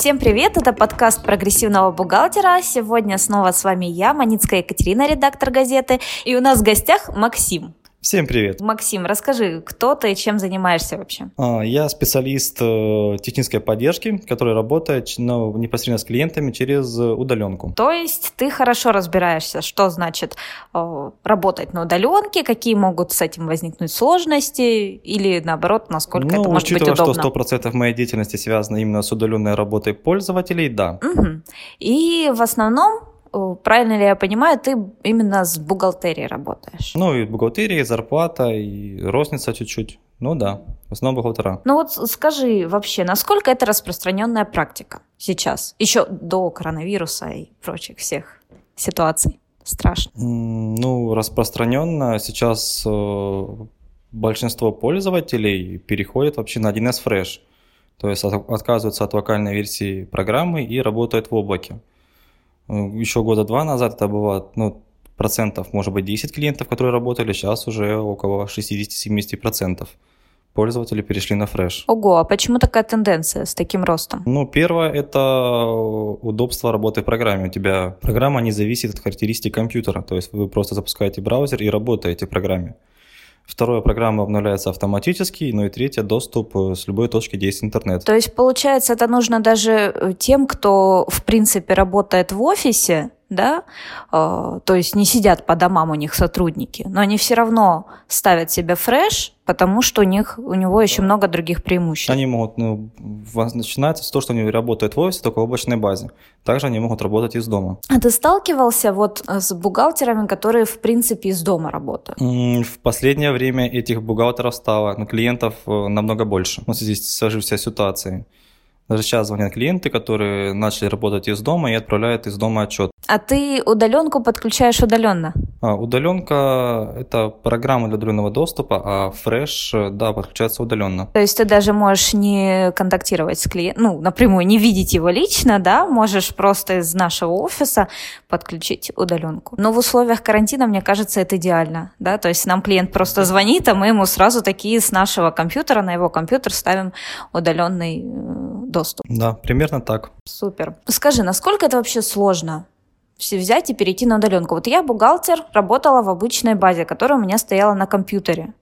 Всем привет, это подкаст «Прогрессивного бухгалтера». Сегодня снова с вами я, Маницкая Екатерина, редактор газеты, и у нас в гостях Максим. Всем привет. Максим, расскажи, кто ты и чем занимаешься вообще? Я специалист технической поддержки, который работает непосредственно с клиентами через удаленку. То есть ты хорошо разбираешься, что значит работать на удаленке, какие могут с этим возникнуть сложности или наоборот, насколько это может быть удобно? Учитывая, что 100% моей деятельности связано именно с удаленной работой пользователей, да. Угу. И в основном... Правильно ли я понимаю, ты именно с бухгалтерией работаешь? И бухгалтерия, и зарплата, и розница чуть-чуть. Да, в основном бухгалтера. Скажи вообще, насколько это распространенная практика сейчас, еще до коронавируса и прочих всех ситуаций страшных? Распространенно сейчас большинство пользователей переходит вообще на 1С:Фреш, то есть отказываются от локальной версии программы и работают в облаке. Еще года два назад это было процентов, может быть, 10 клиентов, которые работали, сейчас уже около 60-70% пользователей перешли на фреш. Ого, а почему такая тенденция с таким ростом? Первое – это удобство работы в программе. У тебя программа не зависит от характеристик компьютера, то есть вы просто запускаете браузер и работаете в программе. Второе, программа обновляется автоматически, и третье, доступ с любой точки, где есть интернет. То есть, получается, это нужно даже тем, кто, в принципе, работает в офисе, да, то есть не сидят по домам у них сотрудники, но они все равно ставят себе фреш, потому что у него еще много других преимуществ. Они могут, начинается с того, что они работают в офисе, только в облачной базе. Также они могут работать из дома. А ты сталкивался с бухгалтерами, которые, в принципе, из дома работают? В последнее время этих бухгалтеров стало, клиентов намного больше. В связи с сложившейся ситуацией. Даже сейчас звонят клиенты, которые начали работать из дома и отправляют из дома отчет. А ты удаленку подключаешь удаленно? Удаленка – это программа для удаленного доступа, а фреш, подключается удаленно. То есть ты даже можешь не контактировать с клиентом, напрямую не видеть его лично, да? Можешь просто из нашего офиса подключить удаленку. Но в условиях карантина, мне кажется, это идеально, да? То есть нам клиент просто звонит, а мы ему сразу такие с нашего компьютера на его компьютер ставим удаленный доступ. Да, примерно так. Супер. Скажи, насколько это вообще сложно взять и перейти на удаленку? Я, бухгалтер, работала в обычной базе, которая у меня стояла на компьютере.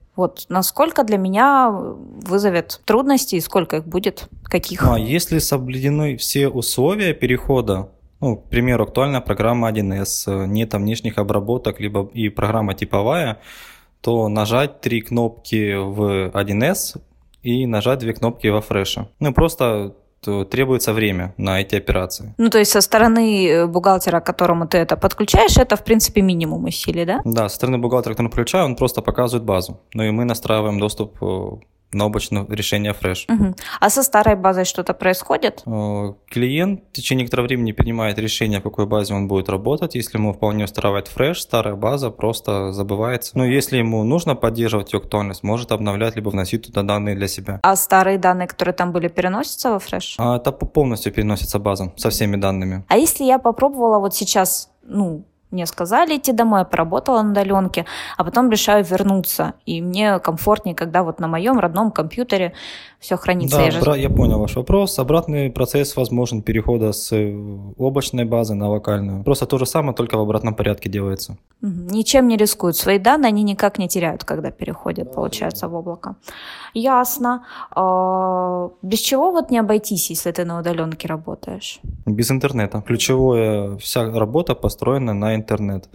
Насколько для меня вызовет трудности и сколько их будет? Каких? Если соблюдены все условия перехода, к примеру, актуальная программа 1С, нет там внешних обработок, либо и программа типовая, то нажать 3 кнопки в 1С и нажать 2 кнопки во фреше. Просто требуется время на эти операции. То есть со стороны бухгалтера, к которому ты это подключаешь, это, в принципе, минимум усилий, да? Да, со стороны бухгалтера, который подключаю, он просто показывает базу. И мы настраиваем доступ на облачное решение фреш. Угу. А со старой базой что-то происходит? Клиент в течение некоторого времени принимает решение, в какой базе он будет работать. Если ему вполне устраивает фреш, старая база просто забывается. Если ему нужно поддерживать ее актуальность, может обновлять, либо вносить туда данные для себя. А старые данные, которые там были, переносятся во фреш? Это полностью переносится база со всеми данными. А если я попробовала сейчас, мне сказали идти домой, я поработала на удаленке, а потом решаю вернуться. И мне комфортнее, когда на моем родном компьютере все хранится. Да, я понял ваш вопрос. Обратный процесс возможен перехода с облачной базы на локальную. Просто то же самое, только в обратном порядке делается. Ничем не рискуют. Свои данные они никак не теряют, когда переходят, получается, в облако. Ясно. Без чего не обойтись, если ты на удаленке работаешь? Без интернета. Ключевое, вся работа построена на интернет.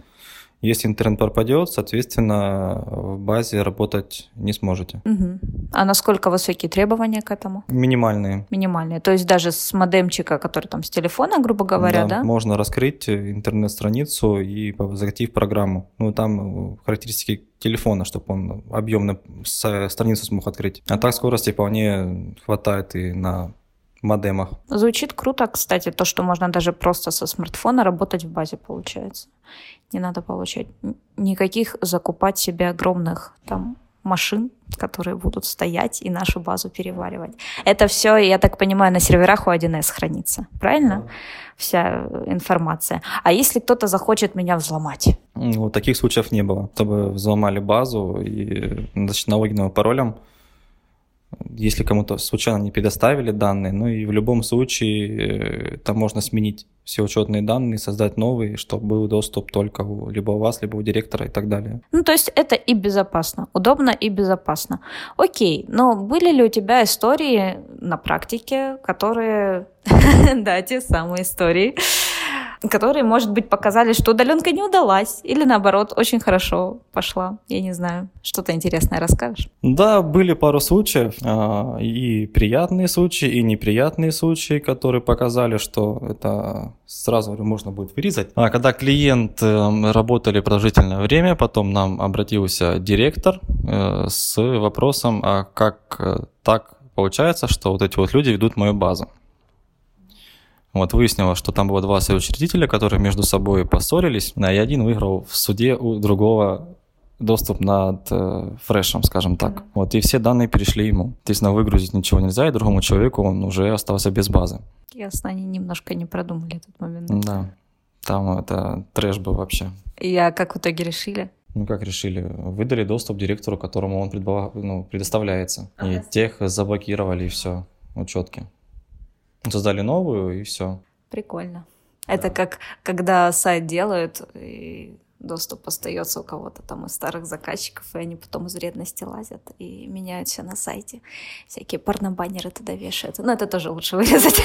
Если интернет пропадет, соответственно, в базе работать не сможете. Угу. А насколько высокие требования к этому? Минимальные. Минимальные. То есть даже с модемчика, который с телефона, грубо говоря, да? Можно раскрыть интернет-страницу и зайти в программу. Там характеристики телефона, чтобы он объемно страницу смог открыть. А так скорости вполне хватает и на модемах. Звучит круто, кстати, то, что можно даже просто со смартфона работать в базе, получается. Не надо получать никаких, закупать себе огромных машин, которые будут стоять и нашу базу переваривать. Это все, я так понимаю, на серверах у 1С хранится, правильно? Да. Вся информация. А если кто-то захочет меня взломать? Таких случаев не было. Чтобы взломали базу и налогиновым паролем, если кому-то случайно не предоставили данные, ну и в любом случае там можно сменить все учетные данные, создать новые, чтобы был доступ только либо у вас, либо у директора и так далее. Ну, то есть это и безопасно, удобно и безопасно. Окей, но были ли у тебя истории на практике, которые, да, те самые истории, которые, может быть, показали, что удаленка не удалась, или, наоборот, очень хорошо пошла, я не знаю, что-то интересное расскажешь? Да, были пару случаев, и приятные случаи, и неприятные случаи, которые показали, что это сразу можно будет вырезать. А когда клиент работали продолжительное время, потом нам обратился директор с вопросом, а как так получается, что вот эти вот люди ведут мою базу. Вот выяснилось, что там было два соучредителя, которые между собой поссорились, и один выиграл в суде у другого доступ над фрешем, скажем так. Вот, и все данные перешли ему. Естественно, выгрузить ничего нельзя, и другому человеку он уже остался без базы. Ясно, они немножко не продумали этот момент. Да, там это трэш был вообще. И а как в итоге решили? Ну, как решили? Выдали доступ директору, которому он предоставляется. Ага. И тех заблокировали, и все, учетки. Создали новую, и все. Прикольно. Да. Это как когда сайт делают, и доступ остается у кого-то там из старых заказчиков, и они потом из вредности лазят и меняют все на сайте. Всякие порнобаннеры туда вешают. Но это тоже лучше вырезать.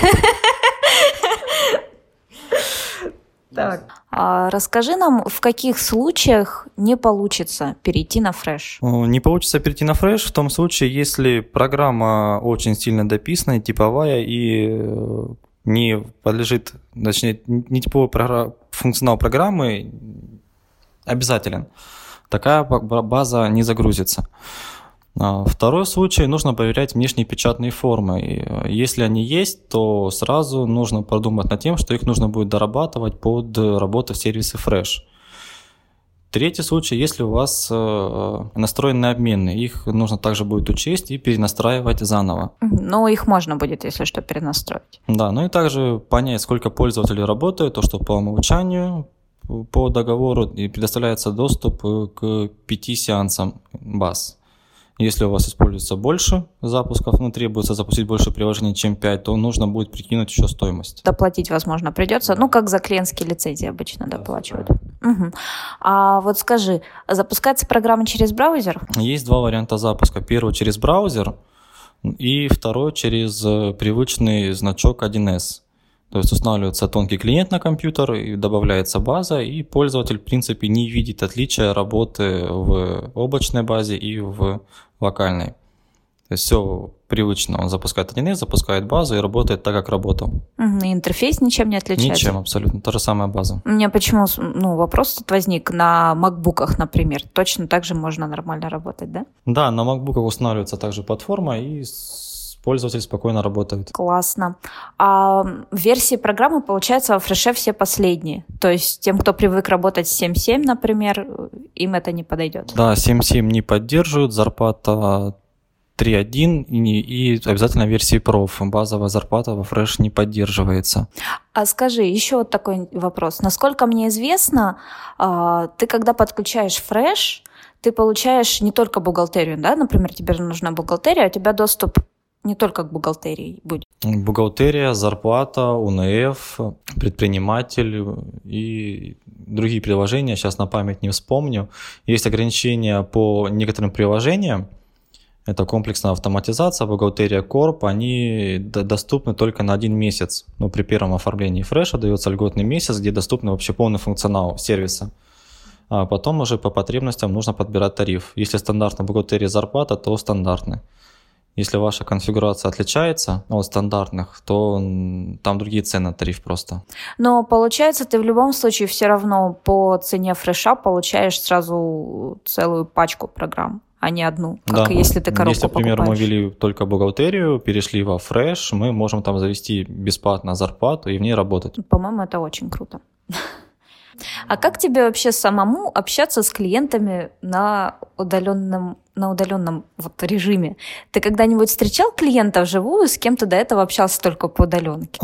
Так. Расскажи нам, в каких случаях не получится перейти на фреш? Не получится перейти на фреш в том случае, если программа очень сильно дописана, типовая и не подлежит, точнее, не типовой функционал программы обязателен. Такая база не загрузится. Второй случай, нужно проверять внешние печатные формы. Если они есть, то сразу нужно подумать над тем, что их нужно будет дорабатывать под работу в сервисе фреш. Третий случай, если у вас настроены обмены, их нужно также будет учесть и перенастраивать заново. Но их можно будет, если что, перенастроить. Да, ну и также понять, сколько пользователей работает, то, что по умолчанию по договору предоставляется доступ к 5 сеансам баз. Если у вас используется больше запусков, требуется запустить больше приложений, чем 5, то нужно будет прикинуть еще стоимость. Доплатить, возможно, придется. Да. Ну, как за клиентские лицензии обычно доплачивают. Да. Угу. А вот скажи, запускается программа через браузер? Есть два варианта запуска. Первый через браузер и второй через привычный значок 1С. То есть устанавливается тонкий клиент на компьютер, и добавляется база, и пользователь, в принципе, не видит отличия работы в облачной базе и в локальной. То есть все привычно. Он запускает 1С, запускает базу и работает так, как работал. И интерфейс ничем не отличается? Ничем, абсолютно. Та же самая база. У меня почему вопрос тут возник. На MacBook'ах, например, точно так же можно нормально работать, да? Да, на MacBook'ах устанавливается также платформа, и пользователь спокойно работает. Классно. А версии программы, получается, во фреше все последние. То есть тем, кто привык работать с 7.7, например, им это не подойдет. Да, 7.7 не поддерживают, зарплата 3.1 и обязательно версии проф. Базовая зарплата во фреш не поддерживается. А скажи, еще вот такой вопрос. Насколько мне известно, ты когда подключаешь фреш, ты получаешь не только бухгалтерию, да? Например, тебе нужна бухгалтерия, а у тебя доступ не только к бухгалтерии будет. Бухгалтерия, зарплата, УНФ, предприниматель и другие приложения. Сейчас на память не вспомню. Есть ограничения по некоторым приложениям. Это комплексная автоматизация, бухгалтерия, корп. Они доступны только на 1 месяц. Но при первом оформлении фреша дается льготный месяц, где доступен вообще полный функционал сервиса. А потом уже по потребностям нужно подбирать тариф. Если стандартная бухгалтерия, зарплата, то стандартный. Если ваша конфигурация отличается от стандартных, то там другие цены на тариф просто. Но получается, ты в любом случае все равно по цене фреша получаешь сразу целую пачку программ, а не одну, как да. Если ты коробку покупаешь. Если, например, мы ввели только бухгалтерию, перешли во фреш, мы можем там завести бесплатно зарплату и в ней работать. По-моему, это очень круто. А как тебе вообще самому общаться с клиентами на удаленном вот режиме? Ты когда-нибудь встречал клиента вживую, с кем ты до этого общался только по удаленке?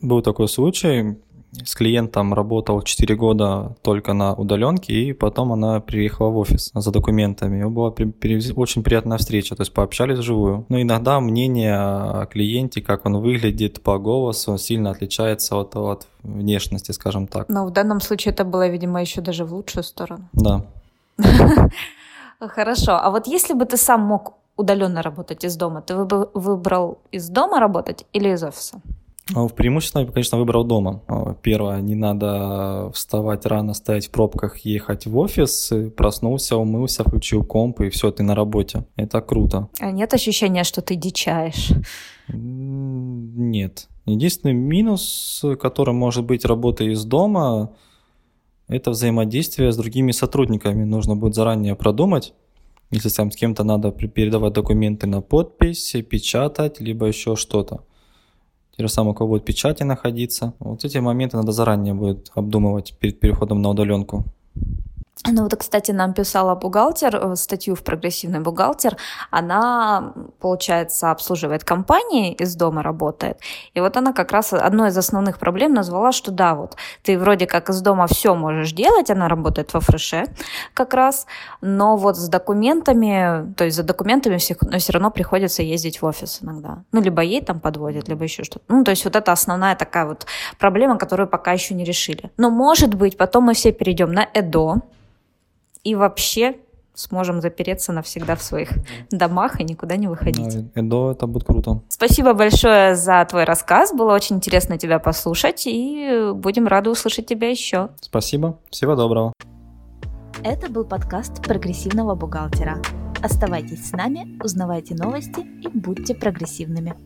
Был такой случай. с клиентом работал 4 года только на удаленке, и потом она приехала в офис за документами. Ее была очень приятная встреча, то есть пообщались вживую. Но иногда мнение о клиенте, как он выглядит по голосу, сильно отличается от внешности, скажем так. Но в данном случае это было, видимо, еще даже в лучшую сторону. Да. Хорошо. А вот если бы ты сам мог удаленно работать из дома, ты бы выбрал из дома работать или из офиса? Преимущественно я бы, конечно, выбрал дома. Первое, не надо вставать рано, стоять в пробках, ехать в офис. Проснулся, умылся, включил комп, и все, ты на работе. Это круто. А нет ощущения, что ты дичаешь? Нет. Единственный минус, который может быть работой из дома, это взаимодействие с другими сотрудниками. Нужно будет заранее продумать. Если там с кем-то надо передавать документы на подпись, печатать, либо еще что-то. Те же самые, у кого будет печати находиться. Вот эти моменты надо заранее будет обдумывать перед переходом на удаленку. Ну вот, кстати, нам писала бухгалтер, статью в «Прогрессивный бухгалтер». Она, получается, обслуживает компании, из дома работает. И вот она как раз одной из основных проблем назвала, что да, вот ты вроде как из дома все можешь делать, она работает во «Фреше» как раз, но вот с документами, то есть за документами все равно приходится ездить в офис иногда. Ну, либо ей там подводят, либо еще что-то. Ну, то есть вот это основная такая вот проблема, которую пока еще не решили. Но, может быть, потом мы все перейдем на ЭДО, и вообще сможем запереться навсегда в своих домах и никуда не выходить. Да, это будет круто. Спасибо большое за твой рассказ. Было очень интересно тебя послушать. И будем рады услышать тебя еще. Спасибо. Всего доброго. Это был подкаст «Прогрессивного бухгалтера». Оставайтесь с нами, узнавайте новости и будьте прогрессивными.